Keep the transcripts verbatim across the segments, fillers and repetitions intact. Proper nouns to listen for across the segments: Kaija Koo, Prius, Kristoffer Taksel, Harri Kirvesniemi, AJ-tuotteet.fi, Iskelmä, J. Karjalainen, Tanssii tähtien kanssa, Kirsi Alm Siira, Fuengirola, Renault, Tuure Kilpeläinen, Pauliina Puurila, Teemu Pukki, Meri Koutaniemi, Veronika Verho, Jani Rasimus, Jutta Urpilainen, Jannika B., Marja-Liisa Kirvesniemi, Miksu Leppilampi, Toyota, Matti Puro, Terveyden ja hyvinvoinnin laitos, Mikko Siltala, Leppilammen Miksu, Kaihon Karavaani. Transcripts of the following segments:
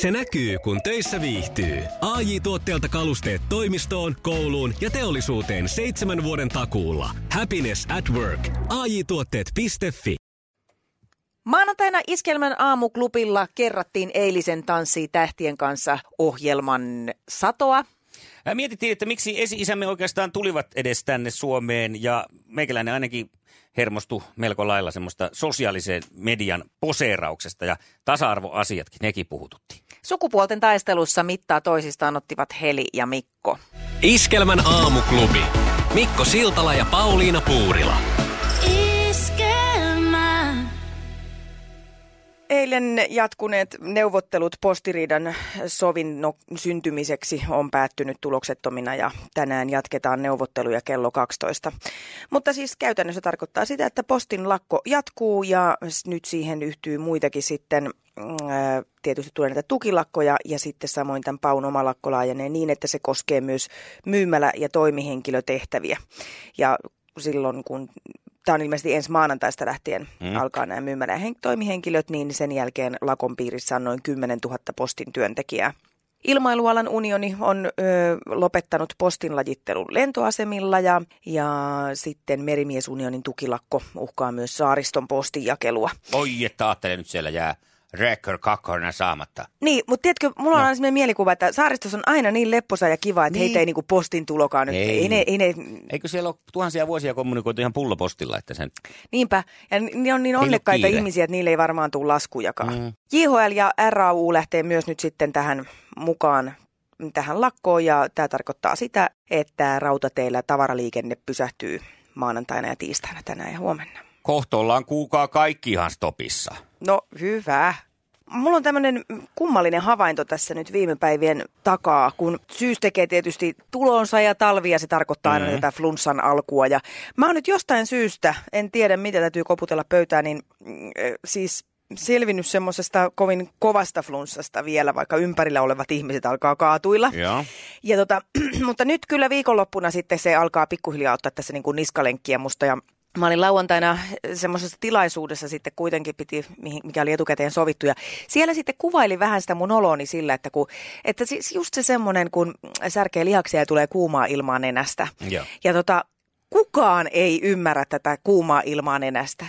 Se näkyy, kun töissä viihtyy. A J-tuotteelta kalusteet toimistoon, kouluun ja teollisuuteen seitsemän vuoden takuulla. Happiness at work. A J tuotteet piste fi. Maanantaina Iskelmän aamuklubilla kerrattiin eilisen Tanssii tähtien kanssa -ohjelman satoa. Mietittiin, että miksi esi-isämme oikeastaan tulivat edes tänne Suomeen, ja meikäläinen ainakin hermostui melko lailla semmoista sosiaalisen median poseerauksesta, ja tasa-arvoasiatkin, nekin puhututtiin. Sukupuolten taistelussa mittaa toisistaan ottivat Heli ja Mikko. Iskelmän aamuklubi. Mikko Siltala ja Pauliina Puurila. Eilen jatkuneet neuvottelut postiriidan sovinnon syntymiseksi on päättynyt tuloksettomina, ja tänään jatketaan neuvotteluja kello kaksitoista. Mutta siis käytännössä tarkoittaa sitä, että postin lakko jatkuu, ja nyt siihen yhtyy muitakin sitten. Tietysti tulee näitä tukilakkoja, ja sitten samoin tämän paun oma lakko laajenee niin, että se koskee myös myymälä- ja toimihenkilötehtäviä. Ja silloin kun... Tämä on ilmeisesti ensi maanantaista lähtien hmm. alkaa nämä myymälä- ja toimihenkilöt, niin sen jälkeen lakon piirissä on noin kymmenen tuhatta postin työntekijää. Ilmailualan unioni on ö, lopettanut postin lajittelun lentoasemilla, ja, ja sitten merimiesunionin tukilakko uhkaa myös saariston postinjakelua. Oi, että ajattelen, nyt siellä jää rekkor kakkorina saamatta. Niin, mutta tiedätkö, mulla on no. aina semmoinen mielikuva, että saaristossa on aina niin lepposa ja kiva, että niin. heitä ei niinku postin tulokaan nyt. Ei. Ei ne, ei ne... Eikö siellä ole tuhansia vuosia kommunikoitu ihan pullopostilla, että sen... Niinpä, ja ne on niin onnekkaita ihmisiä, että niille ei varmaan tule laskujakaan. Mm. J H L ja R A U lähtee myös nyt sitten tähän mukaan, tähän lakkoon, ja tämä tarkoittaa sitä, että rautateillä tavaraliikenne pysähtyy maanantaina ja tiistaina tänään ja huomenna. Kohta ollaan kuukaa kaikki ihan stopissa. No hyvä. Mulla on tämmöinen kummallinen havainto tässä nyt viime päivien takaa, kun syys tekee tietysti tulonsa ja talvia, se tarkoittaa aina mm. tätä flunssan alkua. Ja mä oon nyt jostain syystä, en tiedä mitä, täytyy koputella pöytään, niin siis selvinnyt semmoisesta kovin kovasta flunssasta vielä, vaikka ympärillä olevat ihmiset alkaa kaatuilla. Ja. Ja tota, mutta nyt kyllä viikonloppuna sitten se alkaa pikkuhiljaa ottaa tässä niin kuin niskalenkkiä musta, ja mä olin lauantaina semmoisessa tilaisuudessa sitten kuitenkin piti, mikä oli etukäteen sovittu. Ja siellä sitten kuvaili vähän sitä mun oloni sillä, että, kun, että siis just se semmoinen, kun särkee lihaksia ja tulee kuumaa ilmaa nenästä. Joo. Ja tota, kukaan ei ymmärrä tätä kuumaa ilmaa nenästä.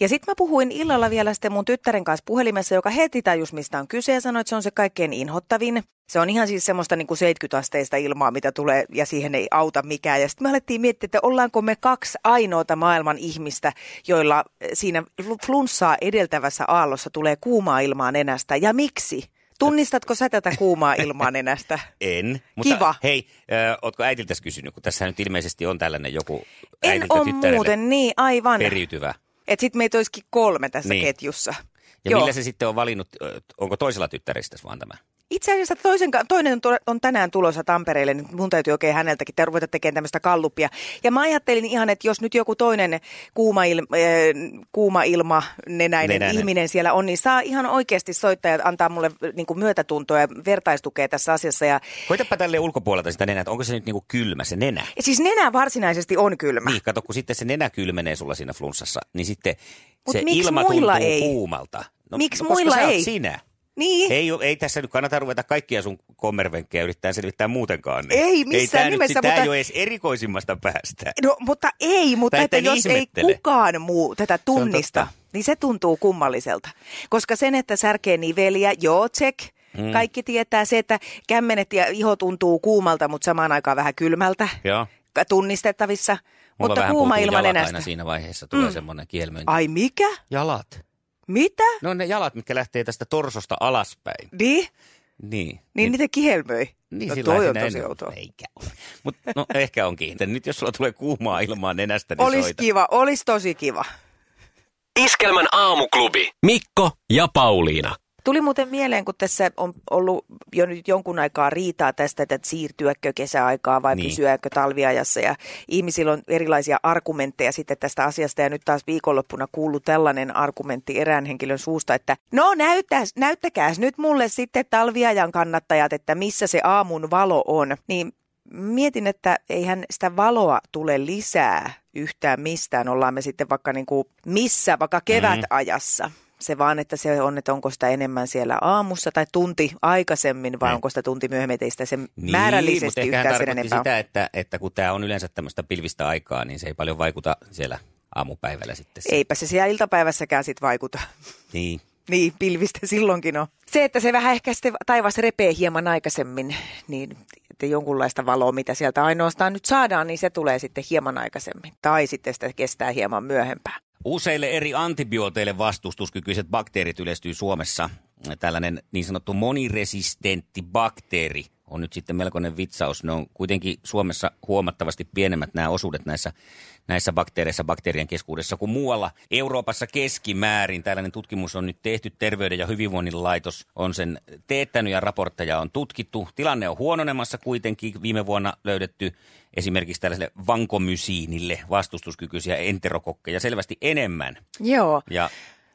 Ja sitten mä puhuin illalla vielä sitten mun tyttären kanssa puhelimessa, joka heti tajusi mistä on kyse, ja sanoi, että se on se kaikkein inhottavin. Se on ihan siis semmoista niin kuin seitsemänkymmentä asteista ilmaa, mitä tulee, ja siihen ei auta mikään. Ja sitten me alettiin miettiä, että ollaanko me kaksi ainoata maailman ihmistä, joilla siinä flunssaa edeltävässä aallossa tulee kuumaa ilmaa nenästä. Ja miksi? Tunnistatko sä tätä kuumaa ilmaa nenästä? En. Mutta kiva. Hei, ö, ootko äitiltäs kysynyt, kun tässä nyt ilmeisesti on tällainen joku äitiltä tyttärelle. En ole muuten, niin aivan. Periytyvä. Että sit meitä olisikin kolme tässä niin. ketjussa. Ja Joo. millä se sitten on valinnut, onko toisella tyttäristäs vaan tämä? Itse asiassa toisen, toinen on tänään tulossa Tampereelle, niin mun täytyy oikein häneltäkin te ruveta tekemään tämmöistä kallupia. Ja mä ajattelin ihan, että jos nyt joku toinen kuuma, il, äh, kuuma ilma nenäinen Nenänen. ihminen siellä on, niin saa ihan oikeasti soittaa ja antaa mulle niin kuin myötätuntoa ja vertaistukea tässä asiassa. Ja... Koitapa tälleen ulkopuolelta sitä nenää, että onko se nyt niin kuin kylmä se nenä? Ja siis nenä varsinaisesti on kylmä. Niin, kato, kun sitten se nenä kylmenee sulla siinä flunssassa, niin sitten Mut se ilma tuntuu ei? kuumalta. No, miksi no, muilla ei? Sinä. Niin. Ei, ei tässä nyt kannata ruveta kaikkia sun kommervenkkejä yrittää selvittää muutenkaan. Niin. Ei missään ei nimessä. Sitä mutta... ei ole edes erikoisimmasta päästä. No mutta ei, mutta että jos ei kukaan muu tätä tunnista, se niin se tuntuu kummalliselta. Koska sen, että särkee niveliä, joo, check. Hmm. Kaikki tietää se, että kämmenet ja iho tuntuu kuumalta, mutta samaan aikaan vähän kylmältä. Joo. Tunnistettavissa. Mulla mutta kuuma ilman enää. Aina siinä vaiheessa tulee mm. semmoinen kielmöinti. Ai mikä? Jalat. Mitä? No ne jalat, mitkä lähtee tästä torsosta alaspäin. Niin? Niin. Niin niitä kihelmöi. Niin, no toi on tosi outoa. Eikä ole. Mut, no ehkä onkin. Nyt jos sulla tulee kuumaa ilmaa nenästä, niin olis soita. Olis kiva, olis tosi kiva. Iskelmän aamuklubi. Mikko ja Pauliina. Tuli muuten mieleen, kun tässä on ollut jo nyt jonkun aikaa riitaa tästä, että siirtyäkö kesäaikaa vai niin. pysyäkö talviajassa. Ja ihmisillä on erilaisia argumentteja sitten tästä asiasta, ja nyt taas viikonloppuna kuului tällainen argumentti erään henkilön suusta, että no näyttäis, näyttäkääs nyt mulle sitten talviajan kannattajat, että missä se aamun valo on. Niin mietin, että eihän sitä valoa tule lisää yhtään mistään, ollaan me sitten vaikka niin kuin missä, vaikka kevätajassa. Mm. Se vaan, että se on, että onko sitä enemmän siellä aamussa tai tunti aikaisemmin vai Näin. onko sitä tunti myöhemmin, ettei sitä se niin, määrällisesti yhtään sen enempää. Niin, mutta sitä, että, että kun tämä on yleensä tämmöistä pilvistä aikaa, niin se ei paljon vaikuta siellä aamupäivällä sitten. Se. Eipä se siellä iltapäivässäkään sitten vaikuta. Niin. Niin, pilvistä silloinkin on. Se, että se vähän ehkä sitten taivas repee hieman aikaisemmin, niin että jonkunlaista valoa, mitä sieltä ainoastaan nyt saadaan, niin se tulee sitten hieman aikaisemmin. Tai sitten sitä kestää hieman myöhempään. Useille eri antibiooteille vastustuskykyiset bakteerit yleistyy Suomessa. Tällainen niin sanottu moniresistentti bakteeri on nyt sitten melkoinen vitsaus. Ne on kuitenkin Suomessa huomattavasti pienemmät nämä osuudet näissä, näissä bakteereissa, bakteerien keskuudessa kuin muualla. Euroopassa keskimäärin tällainen tutkimus on nyt tehty. Terveyden ja hyvinvoinnin laitos on sen teettänyt ja raportteja on tutkittu. Tilanne on huononemassa kuitenkin. Viime vuonna löydetty esimerkiksi tällaiselle vankomysiinille vastustuskykyisiä enterokokkeja selvästi enemmän. Joo. Ja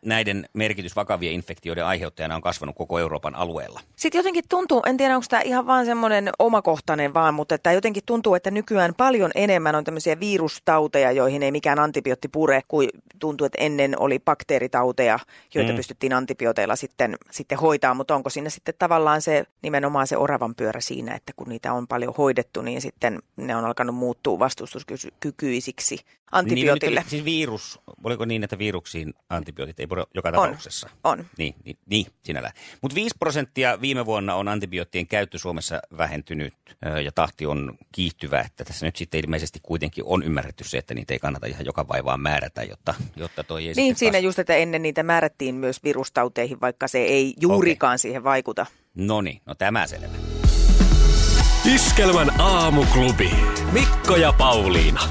näiden merkitys vakavien infektioiden aiheuttajana on kasvanut koko Euroopan alueella. Sitten jotenkin tuntuu, en tiedä onko tämä ihan vaan semmoinen omakohtainen vaan, mutta että jotenkin tuntuu, että nykyään paljon enemmän on tämmöisiä virustauteja, joihin ei mikään antibiootti pure, kun tuntuu, että ennen oli bakteeritauteja, joita mm. pystyttiin antibiooteilla sitten, sitten hoitaa, mutta onko siinä sitten tavallaan se nimenomaan se oravan pyörä siinä, että kun niitä on paljon hoidettu, niin sitten ne on alkanut muuttua vastustuskykyisiksi antibiootille. Niin, siis virus, oliko niin, että viruksiin antibiootit ei joka tapauksessa. On, on. Niin, niin, niin sinällään. Mutta viisi prosenttia viime vuonna on antibioottien käyttö Suomessa vähentynyt ja tahti on kiihtyvä, että tässä nyt sitten ilmeisesti kuitenkin on ymmärretty se, että niitä ei kannata ihan joka vaivaan määrätä, jotta, jotta toi ei niin, sitten siinä kasva. Just, että ennen niitä määrättiin myös virustauteihin, vaikka se ei juurikaan okay. siihen vaikuta. Noniin, no tämä selvä. Iskelmän aamuklubi. Mikko ja Pauliina.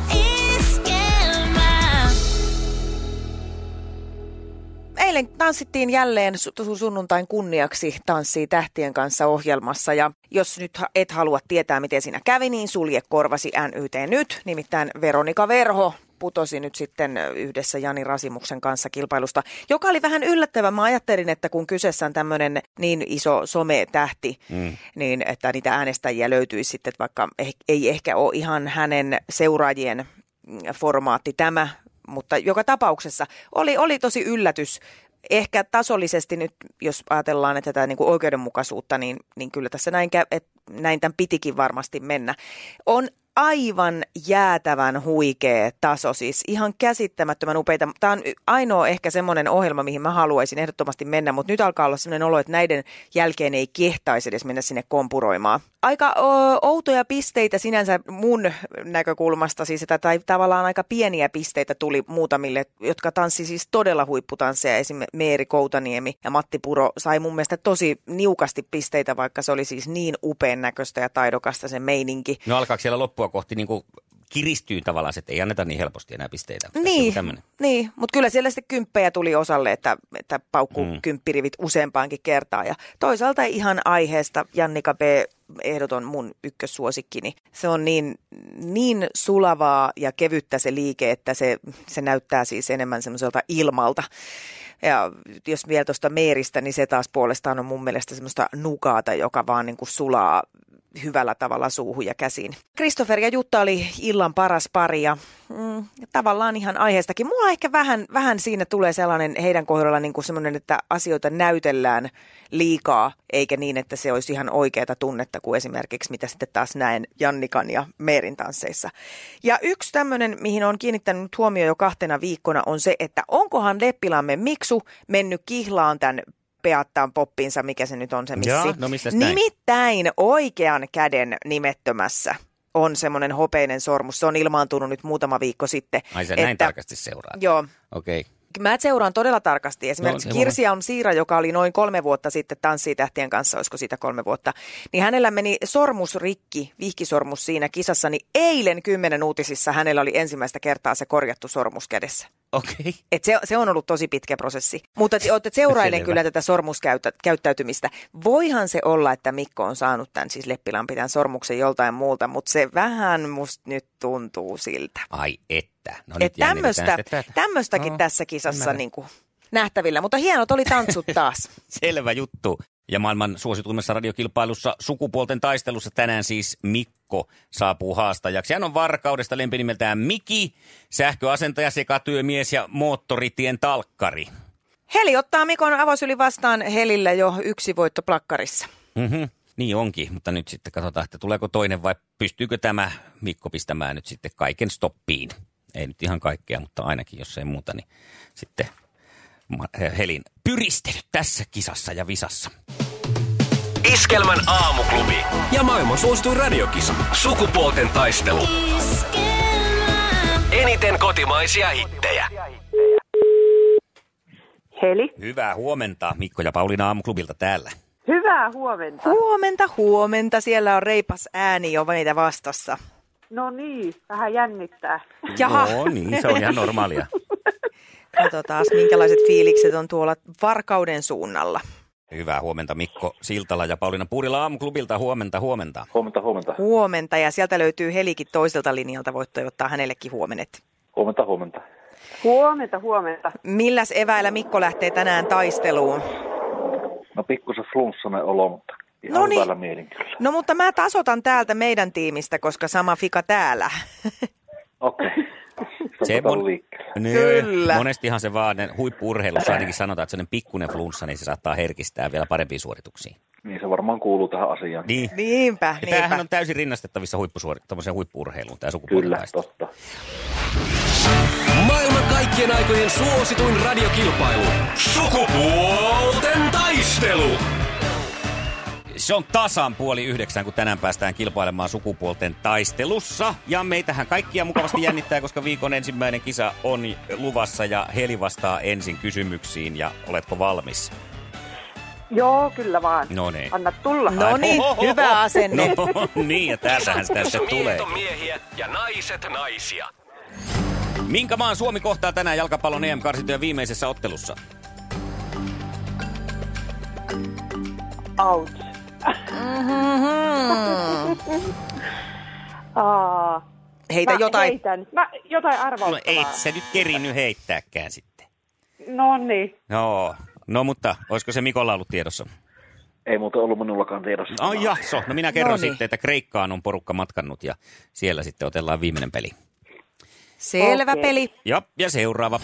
Eilen tanssittiin jälleen sunnuntain kunniaksi Tanssii tähtien kanssa -ohjelmassa ja jos nyt et halua tietää, miten siinä kävi, niin sulje korvasi N Y T nyt. Nimittäin Veronika Verho putosi nyt sitten yhdessä Jani Rasimuksen kanssa kilpailusta, joka oli vähän yllättävä. Mä ajattelin, että kun kyseessä on tämmöinen niin iso sometähti, mm. niin että niitä äänestäjiä löytyisi sitten, vaikka ei ehkä ole ihan hänen seuraajien formaatti tämä, mutta joka tapauksessa oli, oli tosi yllätys. Ehkä tasollisesti nyt, jos ajatellaan että tätä niin kuin oikeudenmukaisuutta, niin, niin kyllä tässä näin, että näin tämän pitikin varmasti mennä. On aivan jäätävän huikea taso, siis ihan käsittämättömän upeita. Tämä on ainoa ehkä semmoinen ohjelma, mihin mä haluaisin ehdottomasti mennä, mutta nyt alkaa olla semmoinen olo, että näiden jälkeen ei kehtaisi edes mennä sinne kompuroimaan. Aika outoja pisteitä sinänsä mun näkökulmasta, siis että, tai tavallaan aika pieniä pisteitä tuli muutamille, jotka tanssi siis todella huipputansseja. Esimerkiksi Meri Koutaniemi ja Matti Puro sai mun mielestä tosi niukasti pisteitä, vaikka se oli siis niin upean näköistä ja taidokasta se meininki. No alkaako siellä loppua kohti niin kuin kiristyy tavallaan, että ei anneta niin helposti enää pisteitä. Niin, niin, mutta kyllä siellä sitten kymppejä tuli osalle, että, että paukkuu mm. kymppirivit useampaankin kertaan. Ja toisaalta ihan aiheesta Jannika B. ehdoton mun ykkössuosikkini. Se on niin, niin sulavaa ja kevyttä se liike, että se, se näyttää siis enemmän semmoiselta ilmalta. Ja jos vielä tuosta Meeristä, niin se taas puolestaan on mun mielestä semmoista nukaata, joka vaan niin kuin sulaa hyvällä tavalla suuhun ja käsiin. Kristoffer ja Jutta oli illan paras pari ja mm, tavallaan ihan aiheestakin. Mulla ehkä vähän, vähän siinä tulee sellainen heidän kohdalla niin kuin semmoinen, että asioita näytellään liikaa, eikä niin, että se olisi ihan oikeata tunnetta kuin esimerkiksi mitä sitten taas näen Jannikan ja Meerin tansseissa. Ja yksi tämmöinen, mihin on kiinnittänyt huomio jo kahtena viikkona, on se, että onkohan Leppilammen Miksu mennyt kihlaan tämän Peattaan poppinsa, mikä se nyt on se missi. Joo, no mistäs näin? Nimittäin oikean käden nimettömässä on semmoinen hopeinen sormus. Se on ilmaantunut nyt muutama viikko sitten. Ai sä että, näin tarkasti seuraa. Joo. Okei. Okay. Mä seuraan todella tarkasti. Esimerkiksi no, Kirsi Alm Siira, joka oli noin kolme vuotta sitten Tanssii tähtien kanssa, olisiko siitä kolme vuotta, niin hänellä meni sormusrikki, vihkisormus siinä kisassa, niin eilen kymmenen uutisissa hänellä oli ensimmäistä kertaa se korjattu sormus kädessä. Okay. Et se, se on ollut tosi pitkä prosessi, mutta olette seurailen kyllä tätä sormuskäyttäytymistä. Voihan se olla, että Mikko on saanut tämän, siis Leppilampi tämän sormuksen joltain muulta, mutta se vähän musta nyt tuntuu siltä. Ai että. No et tämmöistäkin no, tässä kisassa niin kuin nähtävillä, mutta hienot oli tanssut taas. Selvä juttu. Ja maailman suosituimmassa radiokilpailussa sukupuolten taistelussa tänään siis Mikko saapuu haastajaksi. Hän on Varkaudesta, lempinimeltään Miki, sähköasentaja, sekatyömies ja moottoritien talkkari. Heli ottaa Mikon avosylin vastaan, Helillä jo yksi voitto plakkarissa. Mm-hmm. Niin onkin, mutta nyt sitten katsotaan, että tuleeko toinen vai pystyykö tämä Mikko pistämään nyt sitten kaiken stoppiin. Ei nyt ihan kaikkea, mutta ainakin jos ei muuta, niin sitten Helin pyristely tässä kisassa ja visassa. Iskelmän aamuklubi ja maailman suosituin radiokisa. Sukupuolten taistelu. Iskelmä. Eniten kotimaisia hittejä. Heli. Hyvää huomenta. Mikko ja Pauliina aamuklubilta täällä. Hyvää huomenta. Huomenta, huomenta. Siellä on reipas ääni jo meitä vastassa. No niin, vähän jännittää. Jaha. No niin, se on ihan normaalia. Katsotaan, minkälaiset fiilikset on tuolla Varkauden suunnalla. Hyvää huomenta Mikko Siltala ja Pauliina Puurila aamuklubilta. Huomenta, huomenta. Huomenta, huomenta. Huomenta ja sieltä löytyy Helikin toiselta linjalta. Voit toivottaa hänellekin huomenet. Huomenta, huomenta. Huomenta, huomenta. Milläs eväillä Mikko lähtee tänään taisteluun? No pikkusen flunssainen olo, mutta ihan Noniin. hyvällä mielin kyllä. No mutta mä tasoitan täältä meidän tiimistä, koska sama fika täällä. Okei. Okay. Se on liikkeellä. Kyllä. Monestihan se vaan huippu-urheilussa ainakin sanotaan, että sellainen pikkuinen flunssa, niin se saattaa herkistää vielä parempiin suorituksiin. Niin se varmaan kuuluu tähän asiaan. Niin. Niinpä, ja niinpä. Tämähän on täysin rinnastettavissa huippusuori- tämmöiseen huippu-urheiluun, tämä sukupuolentaisto. Kyllä, totta. Maailman kaikkien aikojen suosituin radiokilpailu. Sukupuolten taistelu. Se on tasan puoli yhdeksän, kun tänään päästään kilpailemaan sukupuolten taistelussa. Ja meitähän kaikkia mukavasti jännittää, koska viikon ensimmäinen kisa on luvassa ja Heli vastaa ensin kysymyksiin. Ja oletko valmis? Joo, kyllä vaan. No niin. Anna tulla. No niin, hyvä asenne. No niin, ja täältähän sitä sitten tulee. Miehet ja naiset naisia. Minkä maan Suomi kohtaa tänään jalkapallon E M-karsintojen viimeisessä ottelussa? Out. Mm-hmm. ah, Heitä mä jotain. Heitän. Mä jotain arvauttavaa. No et sä nyt kerinyt heittääkään sitten. No niin. No, no mutta olisiko se Mikolla ollut tiedossa? Ei muuta ollut minullakaan tiedossa. Ai oh, jasso. No minä kerron Noniin. sitten, että Kreikkaan on porukka matkannut ja siellä sitten otellaan viimeinen peli. Selvä okay. peli. Ja, ja seuraava.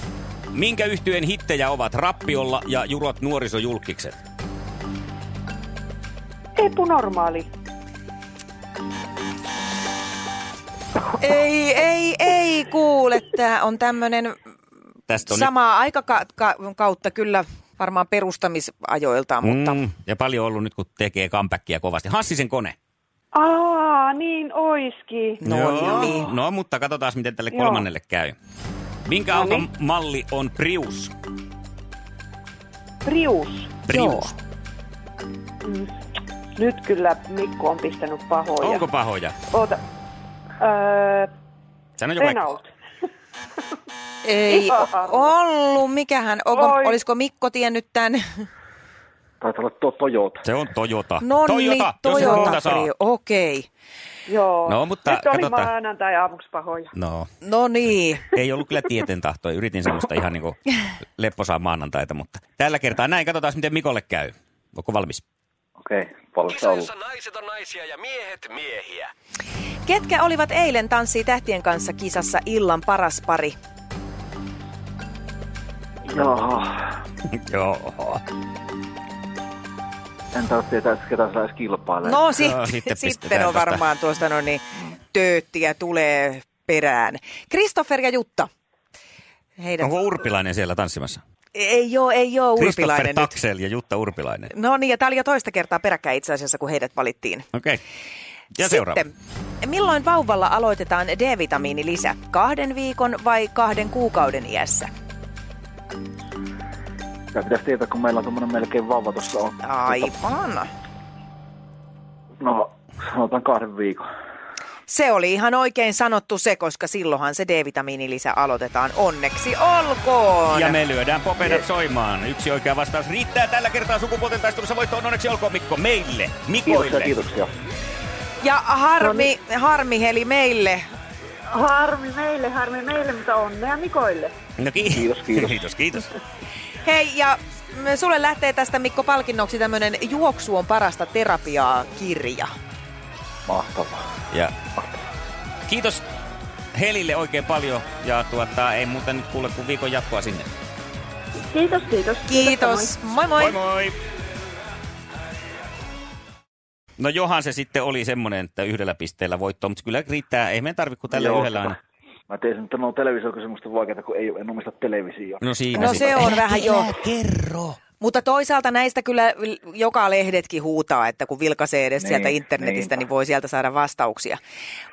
Minkä yhtyeen hittejä ovat Rappiolla ja Jurot nuorisojulkikset? Epu normaali. Ei, ei, ei kuule. Tämä on tämmöinen samaa aikakautta kyllä varmaan perustamisajoiltaan. Mutta... Mm, ja paljon ollut nyt, kun tekee comebackia kovasti. Hassisen kone. Aa, niin oiski. No, no, niin. no mutta katsotaan, miten tälle Joo. kolmannelle käy. Minkä auton no, niin. malli on Prius? Prius. Prius. Mm. Nyt kyllä Mikko on pistänyt pahoja. Onko pahoja? Oota. Öö, Sano jo Renault. Ei ollut. Mikähän? Onko, olisiko Mikko tiennyt tämän? Taitaa olla tuo Toyota. Se on Toyota. No Toyota, Toyota. Okei. Okay. Joo. No, mutta nyt oli katsotaan. Maanantai aamuksi pahoja. No. No niin. Ei ollut kyllä tieten tahtoa. Yritin semmoista ihan niin kuin lepposaa maanantaita, mutta tällä kertaa näin. Katsotaan, miten Mikolle käy. Onko valmis? Okei. Okay. Kisoissa naiset on naisia ja miehet miehiä. Ketkä olivat eilen Tanssii tähtien kanssa kisassa illan paras pari? Joo. Joo. En taas tietää, ketä saisi kilpailemaan. No sit, Joo, sitten, sitten on varmaan tuosta no niin, tööttiä tulee perään. Kristoffer ja Jutta. Heidän... Onko Urpilainen siellä tanssimassa? Ei joo, ei joo, Urpilainen nyt. Kristoffer Taksel ja Jutta Urpilainen. No niin, ja tämä oli jo toista kertaa peräkkäin itse asiassa, kun heidät valittiin. Okei. Okay. Ja seuraava. Sitten, milloin vauvalla aloitetaan D-vitamiinilisä? Kahden viikon vai kahden kuukauden iässä? Tämä pitäisi tietää, kun meillä on tuommoinen melkein vauva tuossa on. Aivan. No, sanotaan kahden viikon. Se oli ihan oikein sanottu se, koska silloinhan se D-vitamiinilisä aloitetaan. Onneksi olkoon! Ja me lyödään popedat soimaan. Yksi oikea vastaus riittää tällä kertaa sukupuolten taistelussa voittoon. Onneksi olkoon Mikko meille, Mikoille. Kiitoksia, kiitoksia. Ja harmi, harmi Heli meille. Harmi meille, harmi meille, mutta onnea Mikoille. No kiitos, kiitos. Kiitos, kiitos. kiitos. Hei, ja sulle lähtee tästä Mikko palkinnoksi tämmönen Juoksu on parasta terapiaa -kirja. Mahtavaa. Ja kiitos Helille oikein paljon ja tuota, ei muuta nyt kuule kuin viikon jatkoa sinne. Kiitos, kiitos. Kiitos. Moi moi. Moi moi. No johan se sitten oli semmoinen, että yhdellä pisteellä voittoa, mutta kyllä riittää. Ei meidän tarvitse kuin tällä joo, yhdellä aina. Mä tiesin, että no televisio on semmoista vaikeaa, kun ei, en omista televisiota. No siinä no, se on eh, vähän joo. Kerro. Mutta toisaalta näistä kyllä joka lehdetkin huutaa, että kun vilkaisee edes niin, sieltä internetistä, niinpä. Niin voi sieltä saada vastauksia.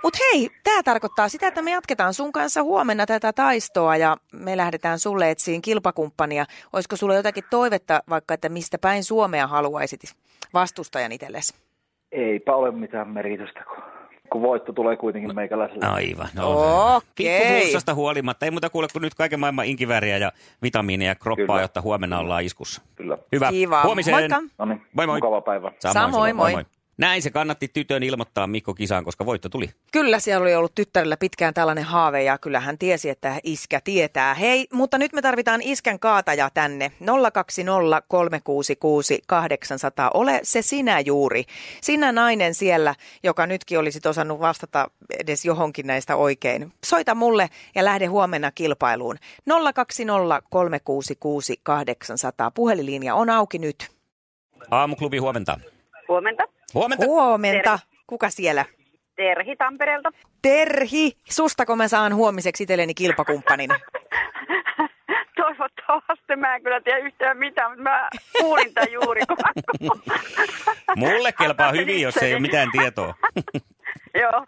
Mutta hei, tämä tarkoittaa sitä, että me jatketaan sun kanssa huomenna tätä taistoa ja me lähdetään sulle etsiin kilpakumppania. Olisiko sulla jotakin toivetta vaikka, että mistä päin Suomea haluaisit vastustajan itsellesi? Eipä ole mitään merkitystä, kun, kun voitto tulee kuitenkin meikäläiselle. Aivan. No, okei. Pikkusuussasta huolimatta. Ei muuta kuule kuin nyt kaiken maailman inkiväriä ja vitamiineja kroppaa, kyllä. Jotta huomenna ollaan iskussa. Kyllä. Hyvä. Kiva. Huomiseen. Moikka. Noniin. Moi moi. Mukava päivä. Samoin, Samoin moi. moi. Näin se kannatti tytön ilmoittaa Mikko kisaan, koska voitto tuli. Kyllä siellä oli ollut tyttärellä pitkään tällainen haave ja kyllä hän tiesi, että iskä tietää. Hei, mutta nyt me tarvitaan iskän kaataja tänne. nolla kaksi nolla kolme kuusi kuusi kahdeksan nolla nolla. Ole se sinä juuri. Sinä nainen siellä, joka nytkin olisit osannut vastata edes johonkin näistä oikein. Soita mulle ja lähde huomenna kilpailuun. nolla kaksi nolla kolme kuusi kuusi kahdeksan nolla nolla. Puhelilinja on auki nyt. Aamuklubi huomenta. Huomenta. Huomenta. Huomenta. Terhi. Kuka siellä? Terhi Tampereelta. Terhi. Sustako mä saan huomiseksi itselleni kilpakumppanin? Toivottavasti. Mä en kyllä tiedä yhtään mitään, mutta mä kuulin tämän juuri. Mulle kelpaa hyvin, jos ei ole mitään tietoa. Joo,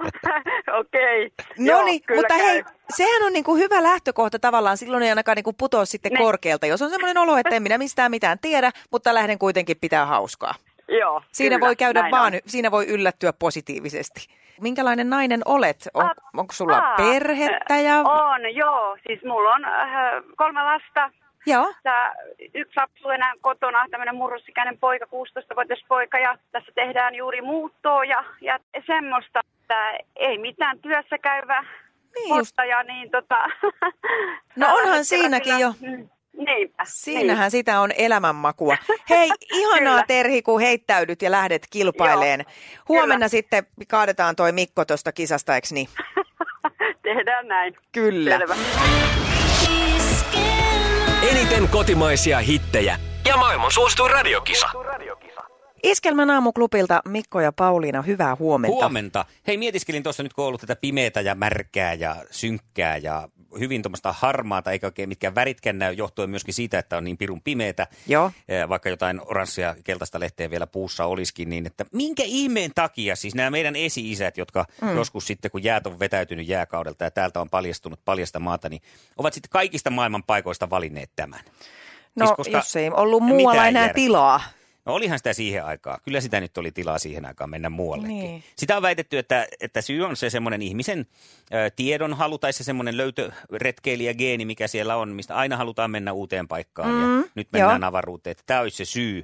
okei. No niin, mutta käy. Hei, sehän on niin kuin hyvä lähtökohta tavallaan. Silloin ei ainakaan niin kuin putoa sitten ne. Korkealta, jos on semmoinen olo, että en minä mistään mitään tiedä, mutta lähden kuitenkin pitää hauskaa. Joo, siinä kyllä, voi käydä vaan, on. Siinä voi yllättyä positiivisesti. Minkälainen nainen olet? On, a, onko sulla a, perhettä? Ja... On, joo. Siis mulla on äh, kolme lasta. Joo. Tää, yksi lapsi on enää kotona, tämmöinen murrosikäinen poika, kuusitoistavuotias poika. Ja tässä tehdään juuri muuttoa ja, ja semmoista, että ei mitään työssä käyvä niin ostaja. Niin tota, no onhan siinäkin jo. Mm. Niinpä. Siinähän niin. Sitä on elämänmakua. Hei, ihanaa Terhi, kun heittäydyt ja lähdet kilpaileen. Joo, huomenna kyllä. Sitten kaadetaan toi Mikko tuosta kisasta, eikö niin? Tehdään näin. Kyllä. Selvä. Eniten kotimaisia hittejä ja maailman suosituin radiokisa. Iskelmän aamuklubilta Mikko ja Pauliina, hyvää huomenta. Huomenta. Hei, mietiskelin tuossa nyt, kun on ollut tätä pimeätä ja märkää ja synkkää ja hyvin tuommoista harmaata, eikä oikein mitkään väritkään näy, johtuen myöskin siitä, että on niin pirun pimeätä. Joo. Vaikka jotain oranssia keltaista lehteä vielä puussa olisikin, niin että minkä ihmeen takia, siis nämä meidän esi-isät, jotka mm. joskus sitten, kun jäät on vetäytynyt jääkaudelta ja täältä on paljastunut paljasta maata, niin ovat sitten kaikista maailman paikoista valinneet tämän. No, siis koska jos ei ollut muualla enää järkeä. Tilaa. No olihan sitä siihen aikaan. Kyllä sitä nyt oli tilaa siihen aikaan mennä muuallekin. Niin. Sitä on väitetty, että, että syy on se semmoinen ihmisen ö, tiedonhalu tai se semmoinen löytöretkeilijägeeni, mikä siellä on, mistä aina halutaan mennä uuteen paikkaan mm, ja nyt mennään jo. Avaruuteen. Tämä olisi se syy.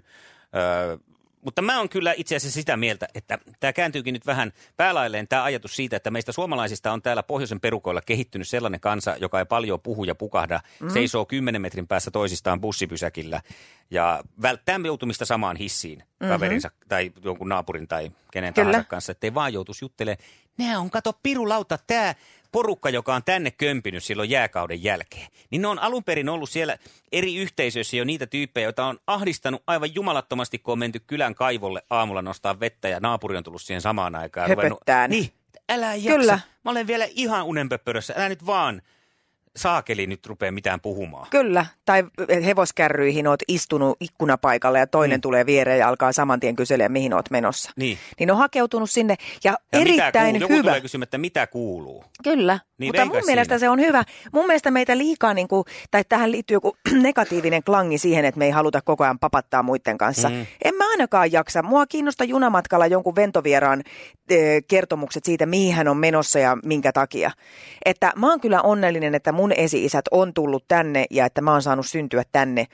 Ö, mutta mä oon kyllä itse asiassa sitä mieltä, että tämä kääntyykin nyt vähän päälailleen tämä ajatus siitä, että meistä suomalaisista on täällä pohjoisen perukoilla kehittynyt sellainen kansa, joka ei paljon puhu ja pukahda, mm. seisoo kymmenen metrin päässä toisistaan bussipysäkillä ja välttää joutumista samaan hissiin mm-hmm. kaverinsa tai jonkun naapurin tai kenen kyllä. tahansa kanssa, ettei vaan joutuisi juttelemaan. Nää on, kato pirulauta, tämä porukka, joka on tänne kömpinyt silloin jääkauden jälkeen, niin ne on alun perin ollut siellä eri yhteisöissä jo niitä tyyppejä, joita on ahdistanut aivan jumalattomasti, kun on menty kylän kaivolle aamulla nostaa vettä ja naapuri on tullut siihen samaan aikaan. Höpöttää. Niin, älä jaksa. Kyllä. Mä olen vielä ihan unenpöpörössä, älä nyt vaan. Saakeli nyt rupeaa mitään puhumaan. Kyllä, tai hevoskärryihin oot istunut ikkunapaikalle ja toinen mm. tulee viereen ja alkaa saman tien kyselemään, mihin oot menossa. Niin. Niin on hakeutunut sinne ja, ja erittäin mitä hyvä. Joku tulee kysymään, että mitä kuuluu. Kyllä, niin mutta mun siinä? Mielestä se on hyvä. Mun mielestä meitä liikaa, niin kuin, tai tähän liittyy joku negatiivinen klangi siihen, että me ei haluta koko ajan papattaa muiden kanssa. Mm. En mä ainakaan jaksa. Mua kiinnostaa junamatkalla jonkun ventovieraan e, kertomukset siitä, mihin hän on menossa ja minkä takia. Että mä oon kyllä onnellinen, että mun esi-isät on tullut tänne ja että mä oon saanut syntyä tänne.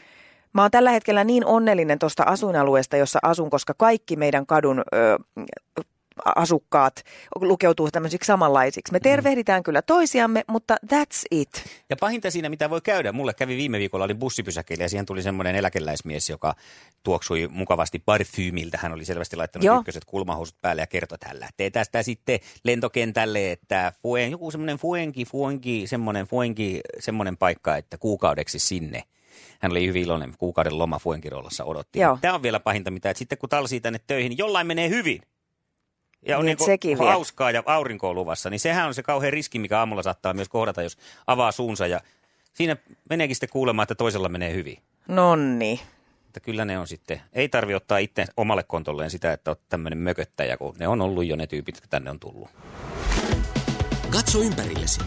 Mä oon tällä hetkellä niin onnellinen tuosta asuinalueesta, jossa asun, koska kaikki meidän kadun ö, asukkaat lukeutuu tämmöisiksi samanlaisiksi. Me tervehditään mm. kyllä toisiamme, mutta that's it. Ja pahinta siinä, mitä voi käydä. Mulle kävi viime viikolla, oli bussipysäkillä ja siihen tuli semmoinen eläkeläismies, joka tuoksui mukavasti parfyymiltä. Hän oli selvästi laittanut joo. ykköset kulmahousut päälle ja kertoi, että hän lähtee tästä sitten lentokentälle, että fuen, joku semmoinen fuenki, fuenki, semmoinen fuenki, semmoinen paikka, että kuukaudeksi sinne. hän oli hyvin iloinen. Kuukauden loma Fuengirollassa odotti. Tämä on vielä pahinta mitä, että sitten kun talsii tänne töihin, niin jollain menee hyvin. Ja on niin niin hauskaa ja aurinkoa luvassa, niin sehän on se kauhean riski, mikä aamulla saattaa myös kohdata, jos avaa suunsa. Ja siinä meneekin sitten kuulemaan, että toisella menee hyvin. Nonni. Että kyllä ne on sitten, ei tarvitse ottaa itse omalle kontolleen sitä, että on tämmöinen mököttäjä, kun ne on ollut jo ne tyypit, jotka tänne on tullut. Katso ympärillesi.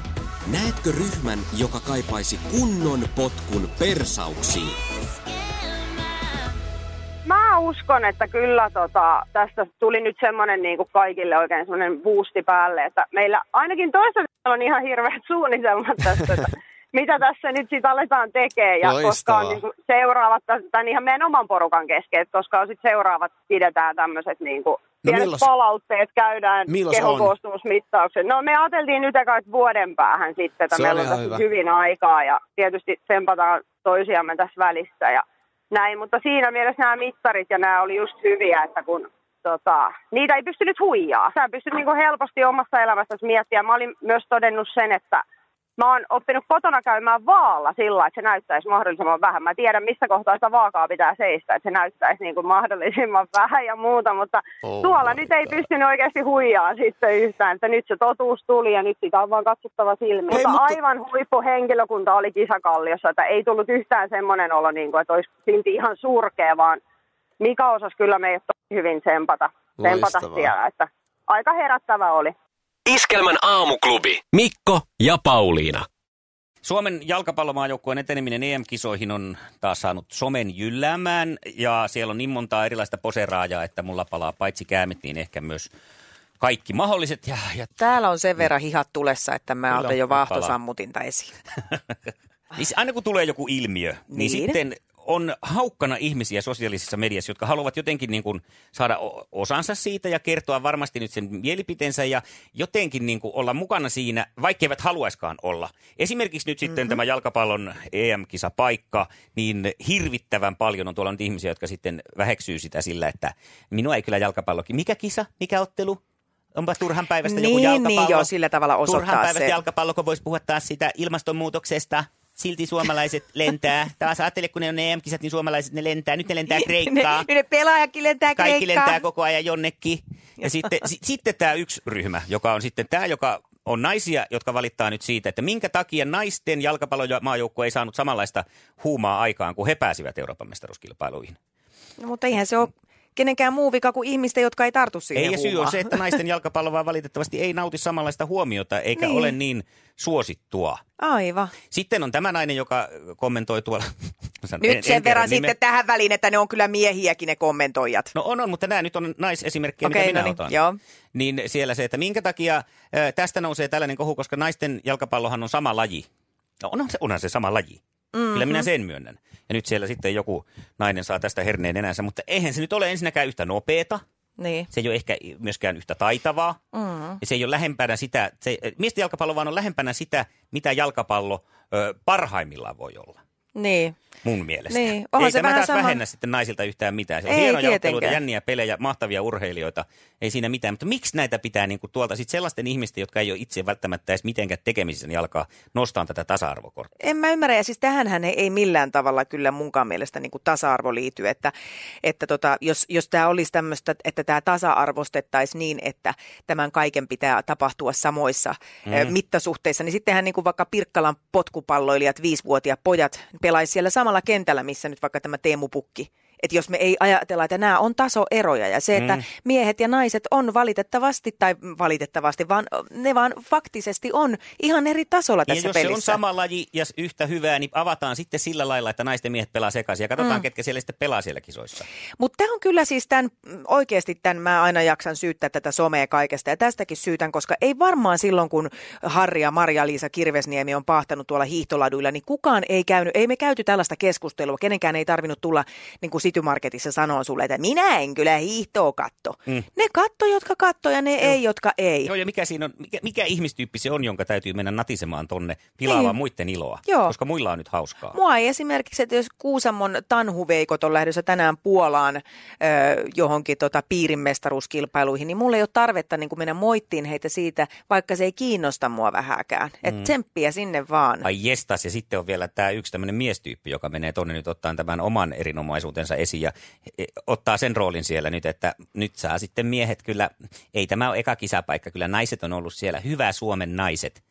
Näetkö ryhmän, joka kaipaisi kunnon potkun persauksiin? Mä uskon, että kyllä tota, tästä tuli nyt semmoinen niin kuin kaikille oikein semmoinen boosti päälle, että meillä ainakin toistaiseksi on ihan hirveät suunnitelmat tästä, että mitä tässä nyt sitten aletaan tekemään. Ja Loistaa. Koska on niin kuin seuraavat, tämän ihan meidän oman porukan kesken, koska on sitten seuraavat, pidetään tämmöiset niin kuin no pienet millas, palautteet, käydään kehokoostumusmittaukset. No me ajateltiin nyt eka vuoden päähän sitten, että se meillä on tässä hyvä. hyvin aikaa ja tietysti sempataan toisiamme tässä välissä ja näin, mutta siinä mielessä nämä mittarit ja nämä oli just hyviä, että kun tota, niitä ei pystynyt huijaa. Sä pystyt niinku helposti omassa elämässäsi miettimään. Mä olin myös todennut sen, että mä oon oppinut kotona käymään vaalla sillä, että se näyttäisi mahdollisimman vähän. Mä tiedän, missä kohtaa sitä vaakaa pitää seistä, että se näyttäisi niinku mahdollisimman vähän ja muuta, mutta oh tuolla nyt ei pystynyt oikeasti huijaa sitten yhtään, että nyt se totuus tuli ja nyt sitä on vaan katsottava silmiin. Mutta mutta... aivan huippuhenkilökunta oli Kisakalliossa, että ei tullut yhtään semmoinen olo, niin kuin, että olisi silti ihan surkea, vaan Mika osasi kyllä meidät hyvin sempata, sempata siellä, että aika herättävä oli. Iskelmän aamuklubi. Mikko ja Pauliina. Suomen jalkapallomaajoukkueen eteneminen E M-kisoihin on taas saanut somen jylläämään. Ja siellä on niin montaa erilaista poseraajaa, että mulla palaa paitsi käämit, niin ehkä myös kaikki mahdolliset. Ja, ja... Täällä on sen verran hihat tulessa, että mä otan jo vaahtosammutinta esiin. Aina kun tulee joku ilmiö, niin, niin sitten... on haukkana ihmisiä sosiaalisessa mediassa, jotka haluavat jotenkin niin kuin saada osansa siitä ja kertoa varmasti nyt sen mielipiteensä ja jotenkin niin kuin olla mukana siinä, vaikka eivät haluaiskaan olla. Esimerkiksi nyt sitten mm-hmm. tämä jalkapallon E M-kisapaikka, niin hirvittävän paljon on tuolla nyt ihmisiä, jotka sitten väheksyy sitä sillä, että minua ei kyllä jalkapallokin. Mikä kisa? Mikä ottelu? Onpa turhan päivästä niin, joku jalkapallo. Niin joo, sillä tavalla osoittaa turhan päivästä se. Jalkapallo, kun voisi puhua taas sitä ilmastonmuutoksesta. Silti suomalaiset lentää. Taas ajattele, kun ne on ne E M-kisat, niin suomalaiset ne lentää. Nyt ne lentää Kreikkaa. Ne, ne pelaajakin lentää Kreikkaa. Kaikki lentää koko ajan jonnekin. Ja sitten, s- sitten tämä yksi ryhmä, joka on sitten tämä, joka on naisia, jotka valittaa nyt siitä, että minkä takia naisten jalkapallomaajoukkue ei saanut samanlaista huumaa aikaan, kun he pääsivät Euroopan mestaruuskilpailuihin. No mutta eihän se ole kenenkään muu vika kuin ihmisten, jotka ei tartu siihen huumaan. Ei, ja syy on se, että naisten jalkapallo vaan valitettavasti ei nauti samanlaista huomiota, eikä niin. ole niin suosittua. Aivan. Sitten on tämä nainen, joka kommentoi tuolla. Sanon, nyt en, sen en verran sitten tähän väliin, että ne on kyllä miehiäkin ne kommentoijat. No on, on, mutta nämä nyt on naisesimerkkejä, okay, mitä minä no niin, otan. Joo. Niin siellä se, että minkä takia tästä nousee tällainen kohu, koska naisten jalkapallohan on sama laji. No onhan se, onhan se sama laji. Mm-hmm. Kyllä minä sen myönnän. Ja nyt siellä sitten joku nainen saa tästä herneen enänsä, mutta eihän se nyt ole ensinnäkään yhtä nopeeta. Niin. Se ei ole ehkä myöskään yhtä taitavaa. Mm-hmm. Ja se ei ole lähempänä sitä, se, miesten jalkapallo vaan on lähempänä sitä, mitä jalkapallo ö, parhaimmillaan voi olla. Niin. Mun mielestä. Niin. Ei tämä taas sama... vähennä sitten naisilta yhtään mitään. Se on ei, hienoja otteluita, jänniä pelejä, mahtavia urheilijoita, ei siinä mitään. Mutta miksi näitä pitää niin kuin tuolta sitten sellaisten ihmisten, jotka ei ole itse välttämättä edes mitenkään tekemisissä, niin alkaa nostaa tätä tasa-arvokorttia? En mä ymmärrä. Ja siis tähänhän ei millään tavalla kyllä munkaan mielestä niin kuin tasa-arvo liity. Että, että tota, jos, jos tämä olisi tämmöistä, että tämä tasa-arvostettaisiin niin, että tämän kaiken pitää tapahtua samoissa mm. mittasuhteissa, niin sittenhän niin kuin vaikka Pirkkalan potkupalloilijat, viisivuotiaat pojat pelaisi siellä samalla kentällä, missä nyt vaikka tämä Teemu Pukki. Että jos me ei ajatella, että nämä on tasoeroja ja se, että mm. miehet ja naiset on valitettavasti tai valitettavasti, vaan ne vaan faktisesti on ihan eri tasolla tässä ja pelissä. Ja jos se on sama laji ja yhtä hyvää, niin avataan sitten sillä lailla, että naisten miehet pelaa sekaisin ja katsotaan, mm. ketkä siellä sitten pelaa siellä kisoissa. Mutta tämä on kyllä siis tämän, oikeasti tämän, mä aina jaksan syyttää tätä somea kaikesta ja tästäkin syytän, koska ei varmaan silloin, kun Harri ja Marja-Liisa Kirvesniemi on pahtanut tuolla hiihtoladuilla, niin kukaan ei käynyt, ei me käyty tällaista keskustelua, kenenkään ei tarvinnut tulla niin kuin City Marketissa sanoo sulle, että minä en kyllä hiihtoa katto. Mm. Ne katto, jotka katto ja ne joo. ei, jotka ei. Joo, ja mikä siinä on, mikä, mikä ihmistyyppi se on, jonka täytyy mennä natisemaan tonne pilaamaan niin. muiden iloa, joo. koska muilla on nyt hauskaa. Mua ei esimerkiksi, että jos Kuusamon tanhuveikot on lähdössä tänään Puolaan ö, johonkin tota, piirinmestaruuskilpailuihin, niin mulla ei ole tarvetta niin mennä moittiin heitä siitä, vaikka se ei kiinnosta mua vähäkään. Että mm. tsemppiä sinne vaan. Ai jestas, ja sitten on vielä tämä yksi tämmöinen miestyyppi, joka menee tonne nyt ottaa tämän oman erinomaisuutensa esiin ja ottaa sen roolin siellä nyt, että nyt saa sitten miehet kyllä, ei tämä ole eka kisapaikka, kyllä naiset on ollut siellä, hyvä Suomen naiset.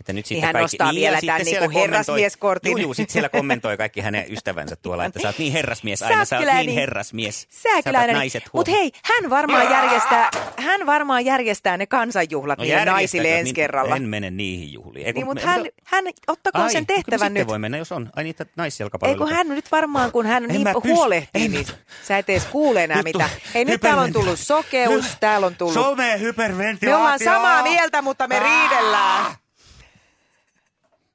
Että nyt sitten niin hän kaikki, nostaa niin, vielä tämän niin herrasmieskortin. Juu, juu, sitten siellä kommentoi kaikki hänen ystävänsä tuolla, että sä oot niin herrasmies aina, sä oot niin herrasmies, sä oot naiset huom. Mutta hei, hän varmaan, järjestää, hän varmaan järjestää ne kansanjuhlat no niille naisille ensi kerralla. En mene niihin juhliin. Niin, mutta hän, hän ottakoon ai, sen tehtävän nyt. Sitten voi mennä, jos on. Ai niitä naisjalkapalveluita. Ei kun hän nyt varmaan, kun hän niin huolehtii, niin sä et edes kuule enää mitä. Hei, nyt täällä on tullut sokeus, täällä on tullut. Some hyperventilaatio. Me ollaan samaa mieltä, mutta me riidellään.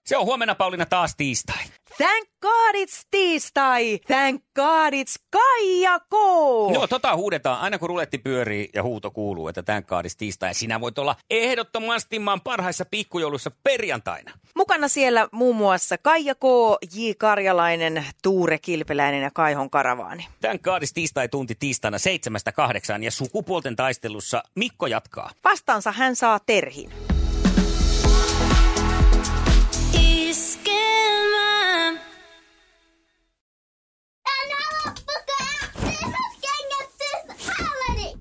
Se on huomenna, Pauliina, taas tiistai. Thank God it's tiistai. Thank God it's Kaija Koo. Joo, tota huudetaan aina kun ruletti pyörii ja huuto kuuluu, että thank God it's tiistai. Sinä voit olla ehdottomasti maan parhaissa pikkujoulussa perjantaina. Mukana siellä muun muassa Kaija Koo, J. Karjalainen, Tuure Kilpeläinen ja Kaihon Karavaani. Thank God it's tiistai tunti tiistaina seitsemästä kahdeksaan ja sukupuolten taistelussa Mikko jatkaa. Vastaansa hän saa Terhin.